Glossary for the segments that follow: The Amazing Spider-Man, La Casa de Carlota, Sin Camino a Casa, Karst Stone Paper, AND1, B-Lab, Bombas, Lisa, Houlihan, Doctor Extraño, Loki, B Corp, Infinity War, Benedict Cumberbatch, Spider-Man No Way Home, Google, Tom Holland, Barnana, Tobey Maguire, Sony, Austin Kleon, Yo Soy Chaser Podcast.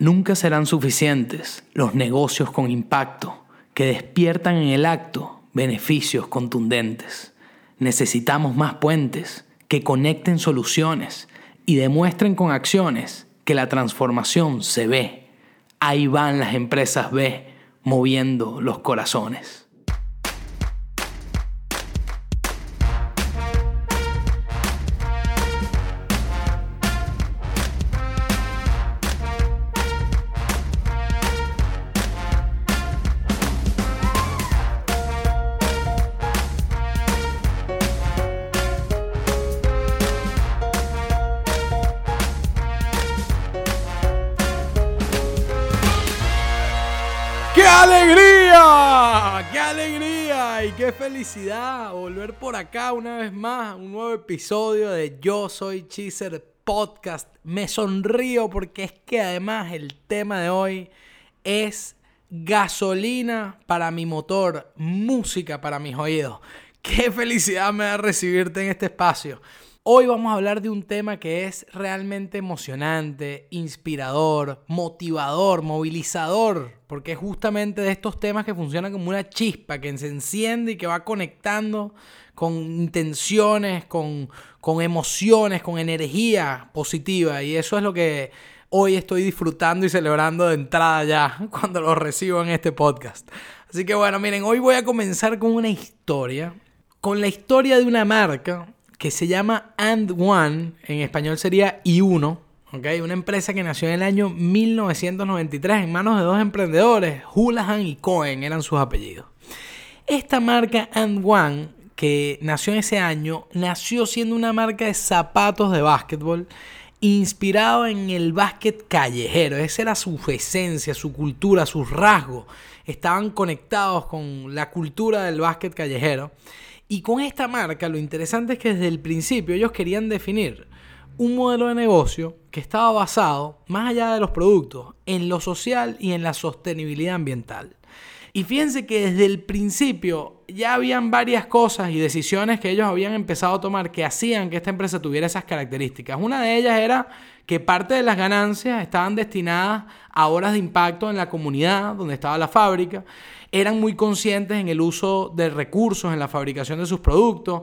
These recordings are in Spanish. Nunca serán suficientes los negocios con impacto que despiertan en el acto beneficios contundentes. Necesitamos más puentes que conecten soluciones y demuestren con acciones que la transformación se ve. Ahí van las empresas B moviendo los corazones. ¡Qué alegría! Y qué felicidad volver por acá una vez más, un nuevo episodio de Yo Soy Chaser Podcast. Me sonrío porque es que además el tema de hoy es gasolina para mi motor, música para mis oídos. ¡Qué felicidad me da recibirte en este espacio! Hoy vamos a hablar de un tema que es realmente emocionante, inspirador, motivador, movilizador, porque es justamente de estos temas que funcionan como una chispa que se enciende y que va conectando con intenciones, con emociones, con energía positiva, y eso es lo que hoy estoy disfrutando y celebrando de entrada ya cuando lo recibo en este podcast. Así que bueno, miren, hoy voy a comenzar con una historia, con la historia de una marca que se llama AND1, en español sería I1, ¿okay? Una empresa que nació en el año 1993 en manos de dos emprendedores, Houlihan y Cohen eran sus apellidos. Esta marca AND1, que nació en ese año, nació siendo una marca de zapatos de básquetbol inspirado en el básquet callejero. Esa era su esencia, su cultura, sus rasgos. Estaban conectados con la cultura del básquet callejero. Y con esta marca lo interesante es que desde el principio ellos querían definir un modelo de negocio que estaba basado, más allá de los productos, en lo social y en la sostenibilidad ambiental. Y fíjense que desde el principio ya habían varias cosas y decisiones que ellos habían empezado a tomar que hacían que esta empresa tuviera esas características. Una de ellas era que parte de las ganancias estaban destinadas a horas de impacto en la comunidad donde estaba la fábrica. Eran muy conscientes en el uso de recursos, en la fabricación de sus productos.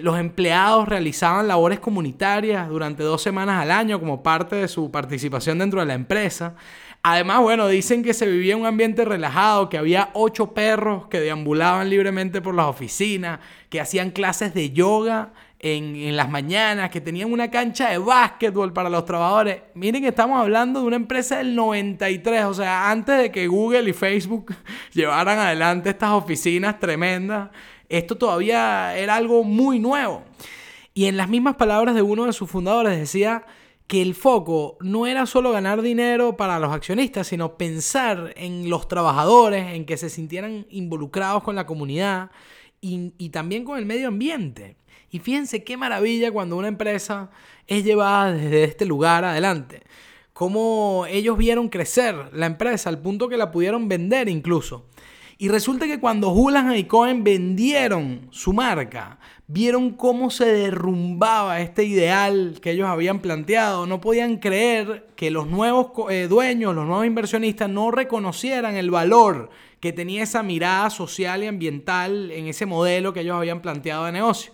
Los empleados realizaban labores comunitarias durante 2 semanas al año como parte de su participación dentro de la empresa. Además, bueno, dicen que se vivía un ambiente relajado, que había 8 perros que deambulaban libremente por las oficinas, que hacían clases de yoga en las mañanas, que tenían una cancha de básquetbol para los trabajadores. Miren que estamos hablando de una empresa del 93, o sea, antes de que Google y Facebook llevaran adelante estas oficinas tremendas, esto todavía era algo muy nuevo. Y en las mismas palabras de uno de sus fundadores decía que el foco no era solo ganar dinero para los accionistas, sino pensar en los trabajadores, en que se sintieran involucrados con la comunidad y también con el medio ambiente. Y fíjense qué maravilla cuando una empresa es llevada desde este lugar adelante. Cómo ellos vieron crecer la empresa al punto que la pudieron vender incluso. Y resulta que cuando Houlihan y Cohen vendieron su marca, vieron cómo se derrumbaba este ideal que ellos habían planteado. No podían creer que los nuevos dueños, los nuevos inversionistas, no reconocieran el valor que tenía esa mirada social y ambiental en ese modelo que ellos habían planteado de negocio.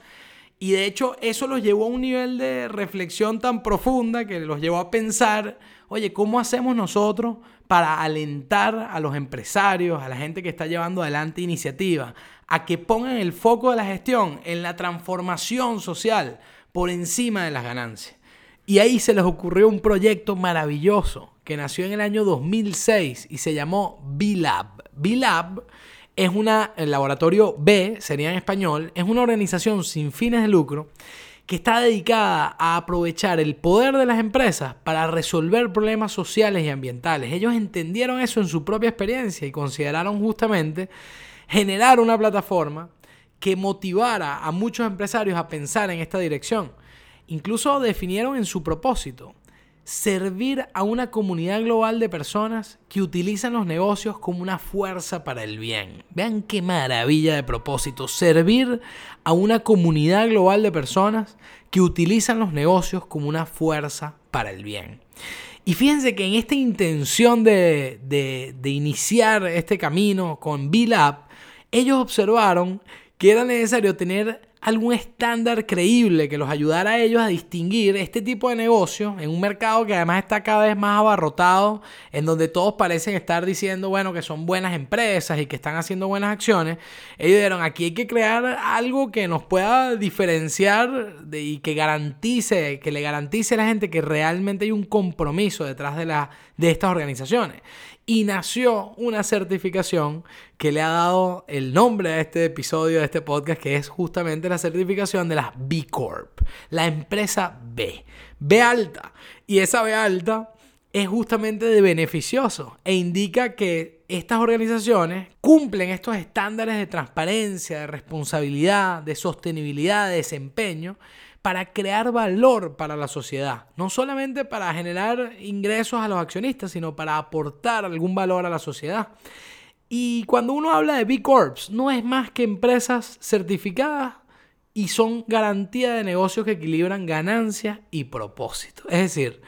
Y de hecho eso los llevó a un nivel de reflexión tan profunda que los llevó a pensar, oye, ¿cómo hacemos nosotros para alentar a los empresarios, a la gente que está llevando adelante iniciativas, a que pongan el foco de la gestión en la transformación social por encima de las ganancias? Y ahí se les ocurrió un proyecto maravilloso que nació en el año 2006 y se llamó B-Lab. B-Lab es el laboratorio B, sería en español, es una organización sin fines de lucro que está dedicada a aprovechar el poder de las empresas para resolver problemas sociales y ambientales. Ellos entendieron eso en su propia experiencia y consideraron justamente generar una plataforma que motivara a muchos empresarios a pensar en esta dirección. Incluso definieron en su propósito servir a una comunidad global de personas que utilizan los negocios como una fuerza para el bien. Vean qué maravilla de propósito. Servir a una comunidad global de personas que utilizan los negocios como una fuerza para el bien. Y fíjense que en esta intención de iniciar este camino con B-Lab, ellos observaron que era necesario tener algún estándar creíble que los ayudara a ellos a distinguir este tipo de negocio en un mercado que además está cada vez más abarrotado, en donde todos parecen estar diciendo, bueno, que son buenas empresas y que están haciendo buenas acciones. Ellos dijeron, aquí hay que crear algo que nos pueda diferenciar y que garantice, que le garantice a la gente que realmente hay un compromiso detrás de estas organizaciones. Y nació una certificación que le ha dado el nombre a este episodio, a este podcast, que es justamente la certificación de las B Corp, la empresa B, B alta. Y esa B alta es justamente de beneficioso e indica que estas organizaciones cumplen estos estándares de transparencia, de responsabilidad, de sostenibilidad, de desempeño, para crear valor para la sociedad, no solamente para generar ingresos a los accionistas, sino para aportar algún valor a la sociedad. Y cuando uno habla de B Corps, no es más que empresas certificadas y son garantía de negocios que equilibran ganancias y propósito. Es decir,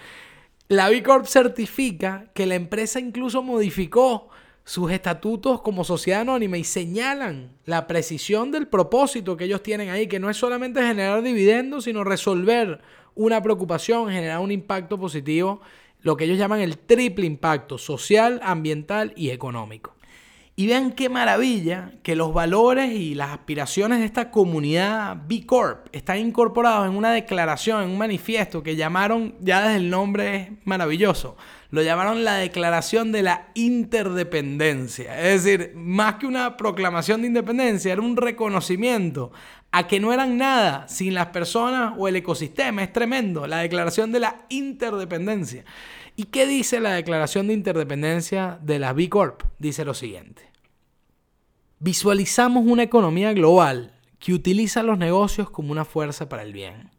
la B Corp certifica que la empresa incluso modificó sus estatutos como sociedad anónima y señalan la precisión del propósito que ellos tienen ahí, que no es solamente generar dividendos, sino resolver una preocupación, generar un impacto positivo, lo que ellos llaman el triple impacto social, ambiental y económico. Y vean qué maravilla que los valores y las aspiraciones de esta comunidad B Corp están incorporados en una declaración, en un manifiesto que llamaron, ya desde el nombre es maravilloso, lo llamaron la Declaración de la Interdependencia. Es decir, más que una proclamación de independencia, era un reconocimiento a que no eran nada sin las personas o el ecosistema. Es tremendo, la Declaración de la Interdependencia. ¿Y qué dice la Declaración de Interdependencia de la B Corp? Dice lo siguiente. Visualizamos una economía global que utiliza los negocios como una fuerza para el bien.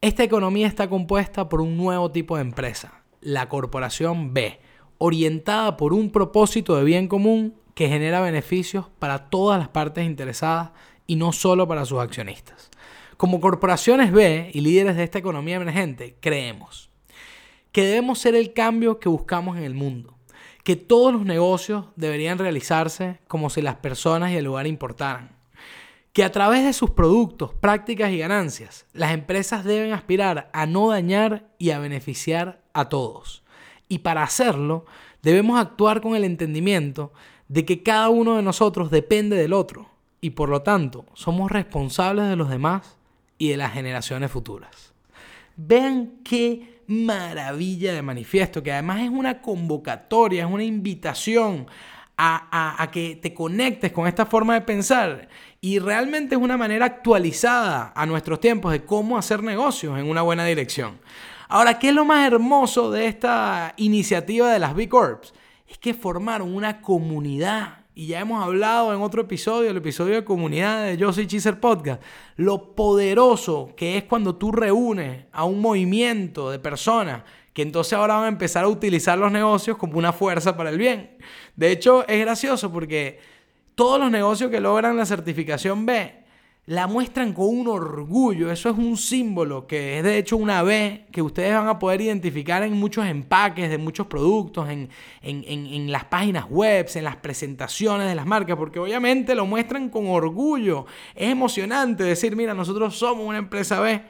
Esta economía está compuesta por un nuevo tipo de empresa, la corporación B, orientada por un propósito de bien común que genera beneficios para todas las partes interesadas y no solo para sus accionistas. Como corporaciones B y líderes de esta economía emergente, creemos que debemos ser el cambio que buscamos en el mundo, que todos los negocios deberían realizarse como si las personas y el lugar importaran, que a través de sus productos, prácticas y ganancias, las empresas deben aspirar a no dañar y a beneficiar a todos. Y para hacerlo, debemos actuar con el entendimiento de que cada uno de nosotros depende del otro y por lo tanto somos responsables de los demás y de las generaciones futuras. Vean qué maravilla de manifiesto, que además es una convocatoria, es una invitación a que te conectes con esta forma de pensar, y realmente es una manera actualizada a nuestros tiempos de cómo hacer negocios en una buena dirección. Ahora, ¿qué es lo más hermoso de esta iniciativa de las B Corps? Es que formaron una comunidad, y ya hemos hablado en otro episodio, el episodio de comunidad de Yo Soy Chaser Podcast, lo poderoso que es cuando tú reúnes a un movimiento de personas que entonces ahora van a empezar a utilizar los negocios como una fuerza para el bien. De hecho, es gracioso porque todos los negocios que logran la certificación B la muestran con un orgullo. Eso es un símbolo que es de hecho una B que ustedes van a poder identificar en muchos empaques de muchos productos, en las páginas web, en las presentaciones de las marcas, porque obviamente lo muestran con orgullo. Es emocionante decir, mira, nosotros somos una empresa B.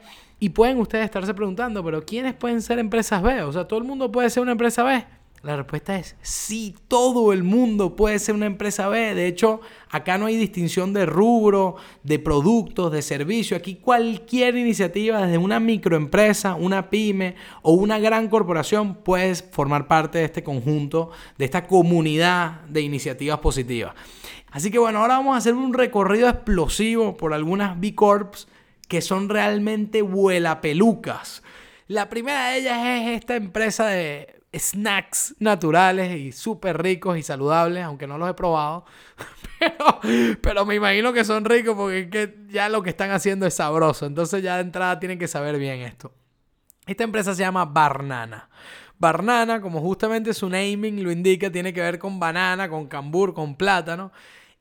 Y pueden ustedes estarse preguntando, pero ¿quiénes pueden ser empresas B? O sea, ¿todo el mundo puede ser una empresa B? La respuesta es sí, todo el mundo puede ser una empresa B. De hecho, acá no hay distinción de rubro, de productos, de servicio. Aquí cualquier iniciativa, desde una microempresa, una pyme o una gran corporación, puede formar parte de este conjunto, de esta comunidad de iniciativas positivas. Así que bueno, ahora vamos a hacer un recorrido explosivo por algunas B Corps que son realmente vuelapelucas. La primera de ellas es esta empresa de snacks naturales y súper ricos y saludables, aunque no los he probado, pero me imagino que son ricos porque es que ya lo que están haciendo es sabroso, entonces ya de entrada tienen que saber bien esto. Esta empresa se llama Barnana. Barnana, como justamente su naming lo indica, tiene que ver con banana, con cambur, con plátano,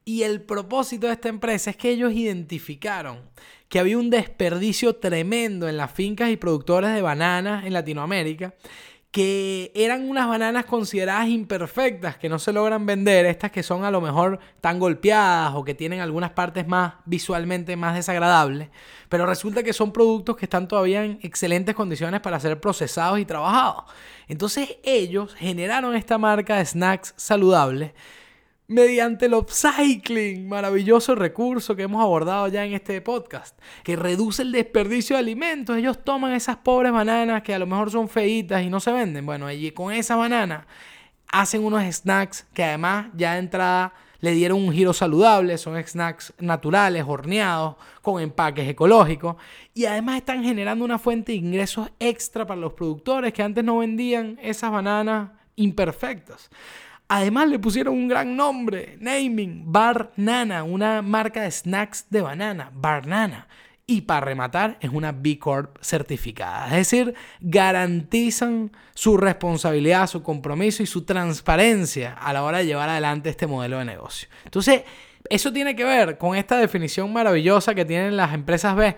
y el propósito de esta empresa es que ellos identificaron que había un desperdicio tremendo en las fincas y productores de bananas en Latinoamérica, que eran unas bananas consideradas imperfectas, que no se logran vender, estas que son a lo mejor tan golpeadas o que tienen algunas partes más visualmente más desagradables, pero resulta que son productos que están todavía en excelentes condiciones para ser procesados y trabajados. Entonces ellos generaron esta marca de snacks saludables mediante el upcycling, maravilloso recurso que hemos abordado ya en este podcast, que reduce el desperdicio de alimentos. Ellos toman esas pobres bananas que a lo mejor son feitas y no se venden. Bueno, allí con esa banana hacen unos snacks que además ya de entrada le dieron un giro saludable. Son snacks naturales, horneados, con empaques ecológicos. Y además están generando una fuente de ingresos extra para los productores que antes no vendían esas bananas imperfectas. Además le pusieron un gran nombre, naming, Barnana, una marca de snacks de banana, Barnana. Y para rematar, es una B Corp certificada. Es decir, garantizan su responsabilidad, su compromiso y su transparencia a la hora de llevar adelante este modelo de negocio. Entonces, eso tiene que ver con esta definición maravillosa que tienen las empresas B,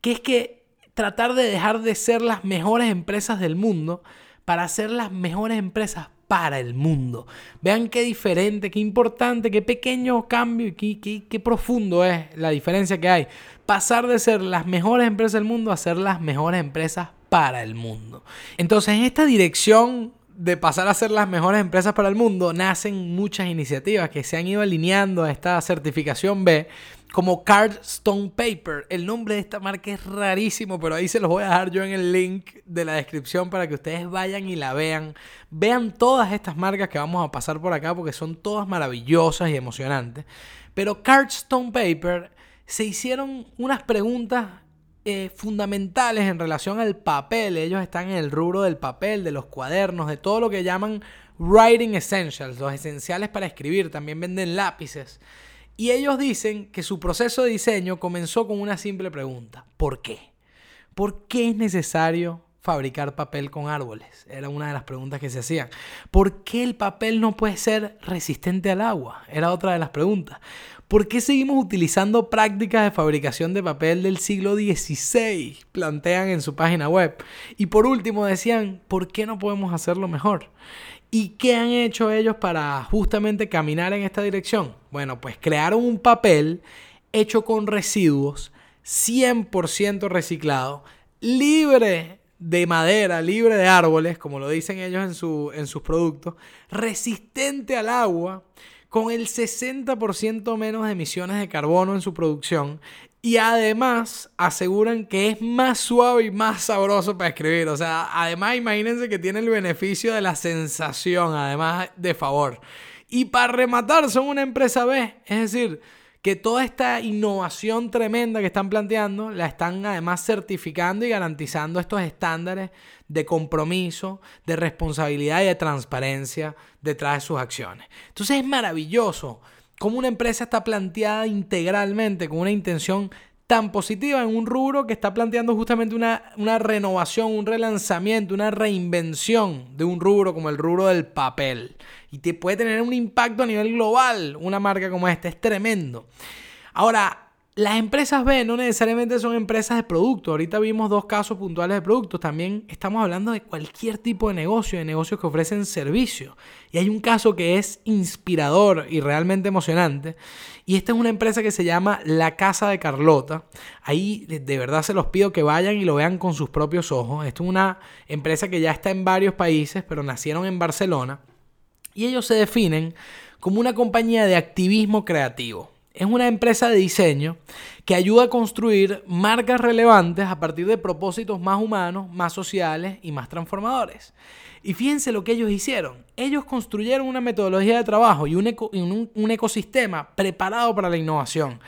que es que tratar de dejar de ser las mejores empresas del mundo para ser las mejores empresas para el mundo. Vean qué diferente, qué importante, qué pequeño cambio y qué profundo es la diferencia que hay. Pasar de ser las mejores empresas del mundo a ser las mejores empresas para el mundo. Entonces, en esta dirección de pasar a ser las mejores empresas para el mundo, nacen muchas iniciativas que se han ido alineando a esta certificación B, como Karst Stone Paper. El nombre de esta marca es rarísimo, pero ahí se los voy a dejar yo en el link de la descripción para que ustedes vayan y la vean. Vean todas estas marcas que vamos a pasar por acá porque son todas maravillosas y emocionantes. Pero Karst Stone Paper se hicieron unas preguntas fundamentales en relación al papel. Ellos están en el rubro del papel, de los cuadernos, de todo lo que llaman writing essentials, los esenciales para escribir. También venden lápices. Y ellos dicen que su proceso de diseño comenzó con una simple pregunta. ¿Por qué? ¿Por qué es necesario fabricar papel con árboles? Era una de las preguntas que se hacían. ¿Por qué el papel no puede ser resistente al agua? Era otra de las preguntas. ¿Por qué seguimos utilizando prácticas de fabricación de papel del siglo XVI? Plantean en su página web. Y por último decían, ¿por qué no podemos hacerlo mejor? ¿Y qué han hecho ellos para justamente caminar en esta dirección? Bueno, pues crearon un papel hecho con residuos, 100% reciclado, libre de madera, libre de árboles, como lo dicen ellos en sus productos, resistente al agua, con el 60% menos de emisiones de carbono en su producción. Y además aseguran que es más suave y más sabroso para escribir. O sea, además imagínense que tiene el beneficio de la sensación, además de favor. Y para rematar, son una empresa B. Es decir, que toda esta innovación tremenda que están planteando la están además certificando y garantizando estos estándares de compromiso, de responsabilidad y de transparencia detrás de sus acciones. Entonces es maravilloso cómo una empresa está planteada integralmente con una intención tan positiva en un rubro que está planteando justamente una renovación, un relanzamiento, una reinvención de un rubro como el rubro del papel. Y te puede tener un impacto a nivel global una marca como esta. Es tremendo. Ahora, las empresas B no necesariamente son empresas de producto. Ahorita vimos dos casos puntuales de productos. También estamos hablando de cualquier tipo de negocio, de negocios que ofrecen servicios. Y hay un caso que es inspirador y realmente emocionante. Y esta es una empresa que se llama La Casa de Carlota. Ahí de verdad se los pido que vayan y lo vean con sus propios ojos. Esta es una empresa que ya está en varios países, pero nacieron en Barcelona. Y ellos se definen como una compañía de activismo creativo. Es una empresa de diseño que ayuda a construir marcas relevantes a partir de propósitos más humanos, más sociales y más transformadores. Y fíjense lo que ellos hicieron. Ellos construyeron una metodología de trabajo y un ecosistema preparado para la innovación,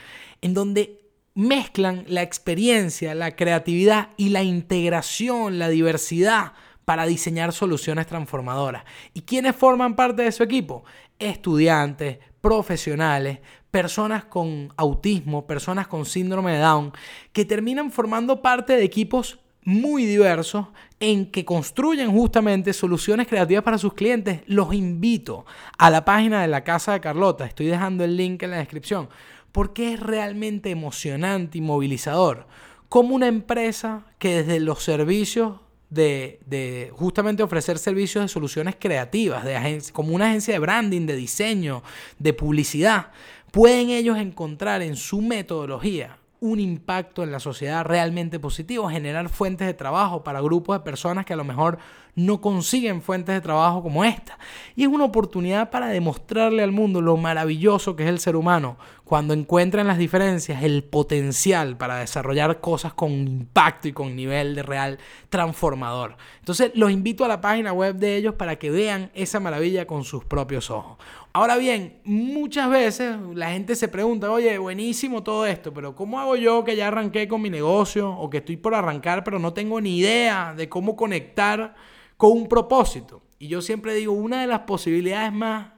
en donde mezclan la experiencia, la creatividad y la integración, la diversidad para diseñar soluciones transformadoras. ¿Y quiénes forman parte de su equipo? Estudiantes, profesionales, personas con autismo, personas con síndrome de Down, que terminan formando parte de equipos muy diversos en que construyen justamente soluciones creativas para sus clientes. Los invito a la página de La Casa de Carlota. Estoy dejando el link en la descripción porque es realmente emocionante y movilizador cómo una empresa que desde los servicios de justamente ofrecer servicios de soluciones creativas, de agencia, como una agencia de branding, de diseño, de publicidad, pueden ellos encontrar en su metodología un impacto en la sociedad realmente positivo, generar fuentes de trabajo para grupos de personas que a lo mejor no consiguen fuentes de trabajo como esta. Y es una oportunidad para demostrarle al mundo lo maravilloso que es el ser humano cuando encuentra en las diferencias el potencial para desarrollar cosas con impacto y con nivel de real transformador. Entonces los invito a la página web de ellos para que vean esa maravilla con sus propios ojos. Ahora bien, muchas veces la gente se pregunta, oye, buenísimo todo esto, pero ¿cómo hago yo que ya arranqué con mi negocio o que estoy por arrancar pero no tengo ni idea de cómo conectar con un propósito? Y yo siempre digo, una de las posibilidades más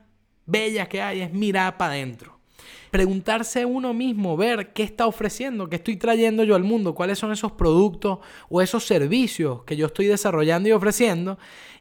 bellas que hay es mirar para adentro. Preguntarse a uno mismo, ver qué está ofreciendo, qué estoy trayendo yo al mundo, cuáles son esos productos o esos servicios que yo estoy desarrollando y ofreciendo.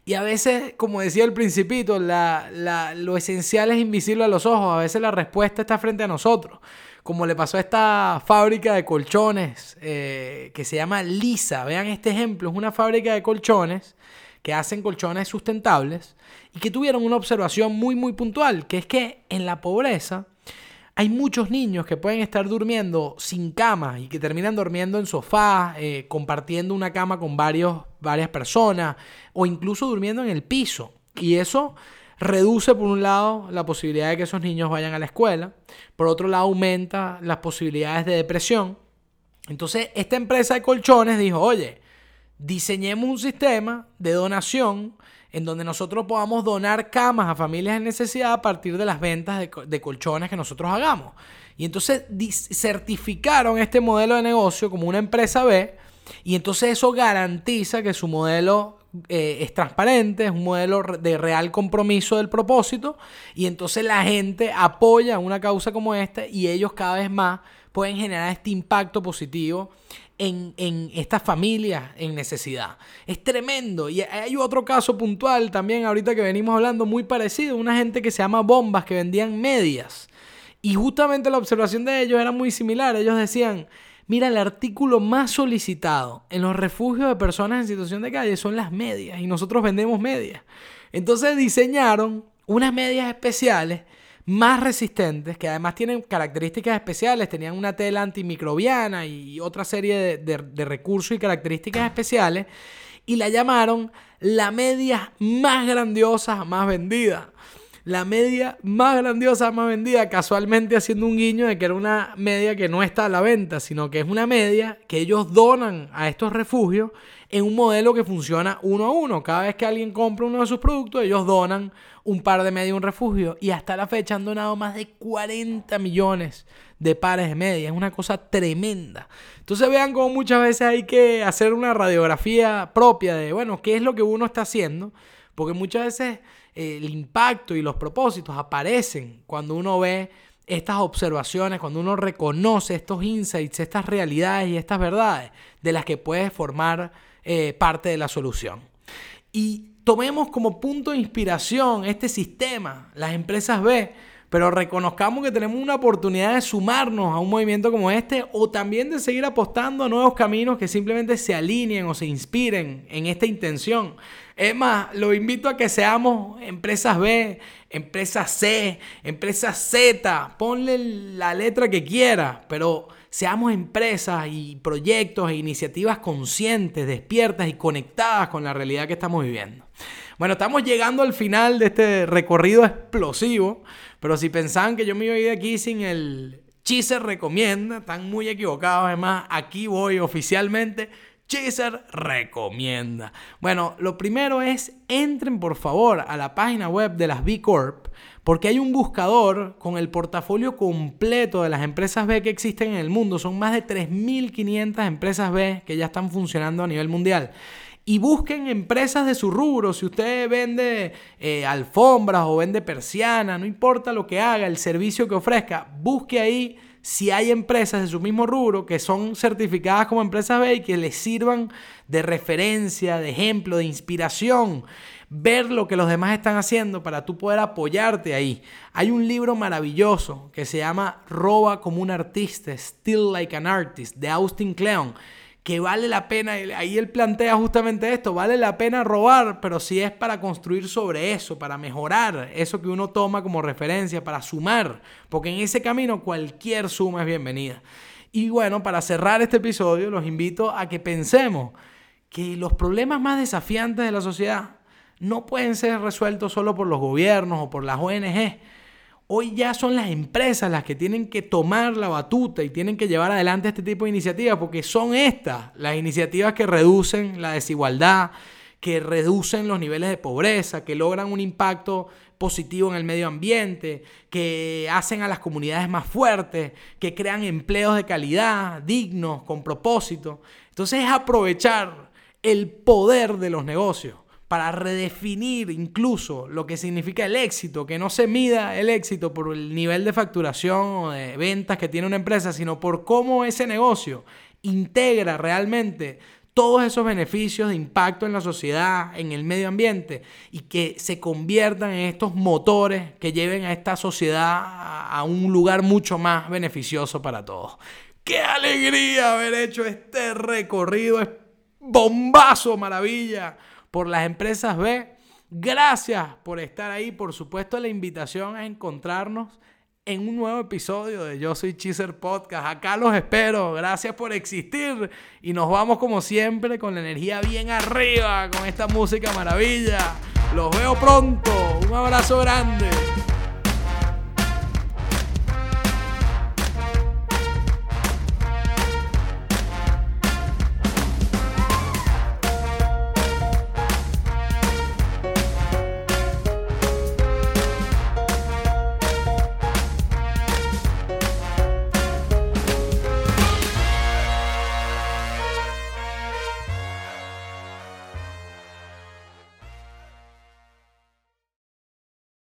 Y a veces, como decía el Principito, lo esencial es invisible a los ojos. A veces la respuesta está frente a nosotros. Como le pasó a esta fábrica de colchones que se llama Lisa. Vean este ejemplo, es una fábrica de colchones que hacen colchones sustentables y que tuvieron una observación muy, muy puntual, que es que en la pobreza hay muchos niños que pueden estar durmiendo sin cama y que terminan durmiendo en sofás, compartiendo una cama con varias personas o incluso durmiendo en el piso. Y eso reduce, por un lado, la posibilidad de que esos niños vayan a la escuela. Por otro lado, aumenta las posibilidades de depresión. Entonces, esta empresa de colchones dijo, oye, diseñemos un sistema de donación en donde nosotros podamos donar camas a familias en necesidad a partir de las ventas de colchones que nosotros hagamos. Y entonces certificaron este modelo de negocio como una empresa B, y entonces eso garantiza que su modelo es transparente, es un modelo de real compromiso del propósito, y entonces la gente apoya una causa como esta y ellos cada vez más pueden generar este impacto positivo en estas familias en necesidad. Es tremendo. Y hay otro caso puntual también ahorita que venimos hablando muy parecido, una gente que se llama Bombas, que vendían medias, y justamente la observación de ellos era muy similar. Ellos decían, mira, el artículo más solicitado en los refugios de personas en situación de calle son las medias, y nosotros vendemos medias. Entonces diseñaron unas medias especiales más resistentes, que además tienen características especiales, tenían una tela antimicrobiana y otra serie de recursos y características especiales, y la llamaron la media más grandiosa más vendida. La media más grandiosa más vendida, casualmente haciendo un guiño de que era una media que no está a la venta, sino que es una media que ellos donan a estos refugios en un modelo que funciona 1 a 1. Cada vez que alguien compra uno de sus productos, ellos donan un par de medias a un refugio, y hasta la fecha han donado más de 40 millones de pares de medias. Es una cosa tremenda. Entonces vean cómo muchas veces hay que hacer una radiografía propia de, bueno, qué es lo que uno está haciendo, porque muchas veces el impacto y los propósitos aparecen cuando uno ve estas observaciones, cuando uno reconoce estos insights, estas realidades y estas verdades de las que puedes formar parte de la solución. Y tomemos como punto de inspiración este sistema, las empresas B, pero reconozcamos que tenemos una oportunidad de sumarnos a un movimiento como este, o también de seguir apostando a nuevos caminos que simplemente se alineen o se inspiren en esta intención. Es más, los invito a que seamos empresas B, empresas C, empresas Z, ponle la letra que quieras, pero seamos empresas y proyectos e iniciativas conscientes, despiertas y conectadas con la realidad que estamos viviendo. Bueno, estamos llegando al final de este recorrido explosivo, pero si pensaban que yo me iba a ir de aquí sin el Chaser Recomienda, están muy equivocados. Además, aquí voy oficialmente, Chaser Recomienda. Bueno, lo primero es, entren por favor a la página web de las B Corp, porque hay un buscador con el portafolio completo de las empresas B que existen en el mundo. Son más de 3.500 empresas B que ya están funcionando a nivel mundial. Y busquen empresas de su rubro. Si usted vende alfombras o vende persianas, no importa lo que haga, el servicio que ofrezca, busque ahí si hay empresas de su mismo rubro que son certificadas como empresas B y que les sirvan de referencia, de ejemplo, de inspiración. ver lo que los demás están haciendo para tú poder apoyarte ahí. Hay un libro maravilloso que se llama Roba como un artista, Steal Like an Artist, de Austin Kleon, que vale la pena. Ahí él plantea justamente esto: vale la pena robar, pero si es para construir sobre eso, para mejorar eso que uno toma como referencia, para sumar, porque en ese camino cualquier suma es bienvenida. Y bueno, para cerrar este episodio, los invito a que pensemos que los problemas más desafiantes de la sociedad no pueden ser resueltos solo por los gobiernos o por las ONG. Hoy ya son las empresas las que tienen que tomar la batuta y tienen que llevar adelante este tipo de iniciativas, porque son estas las iniciativas que reducen la desigualdad, que reducen los niveles de pobreza, que logran un impacto positivo en el medio ambiente, que hacen a las comunidades más fuertes, que crean empleos de calidad, dignos, con propósito. Entonces es aprovechar el poder de los negocios para redefinir incluso lo que significa el éxito, que no se mida el éxito por el nivel de facturación o de ventas que tiene una empresa, sino por cómo ese negocio integra realmente todos esos beneficios de impacto en la sociedad, en el medio ambiente, y que se conviertan en estos motores que lleven a esta sociedad a un lugar mucho más beneficioso para todos. ¡Qué alegría haber hecho este recorrido! ¡Es bombazo, maravilla! Por las empresas B. Gracias por estar ahí. Por supuesto, la invitación a encontrarnos en un nuevo episodio de Yo Soy Chaser Podcast. Acá los espero. Gracias por existir. Y nos vamos como siempre con la energía bien arriba, con esta música maravilla. Los veo pronto. Un abrazo grande.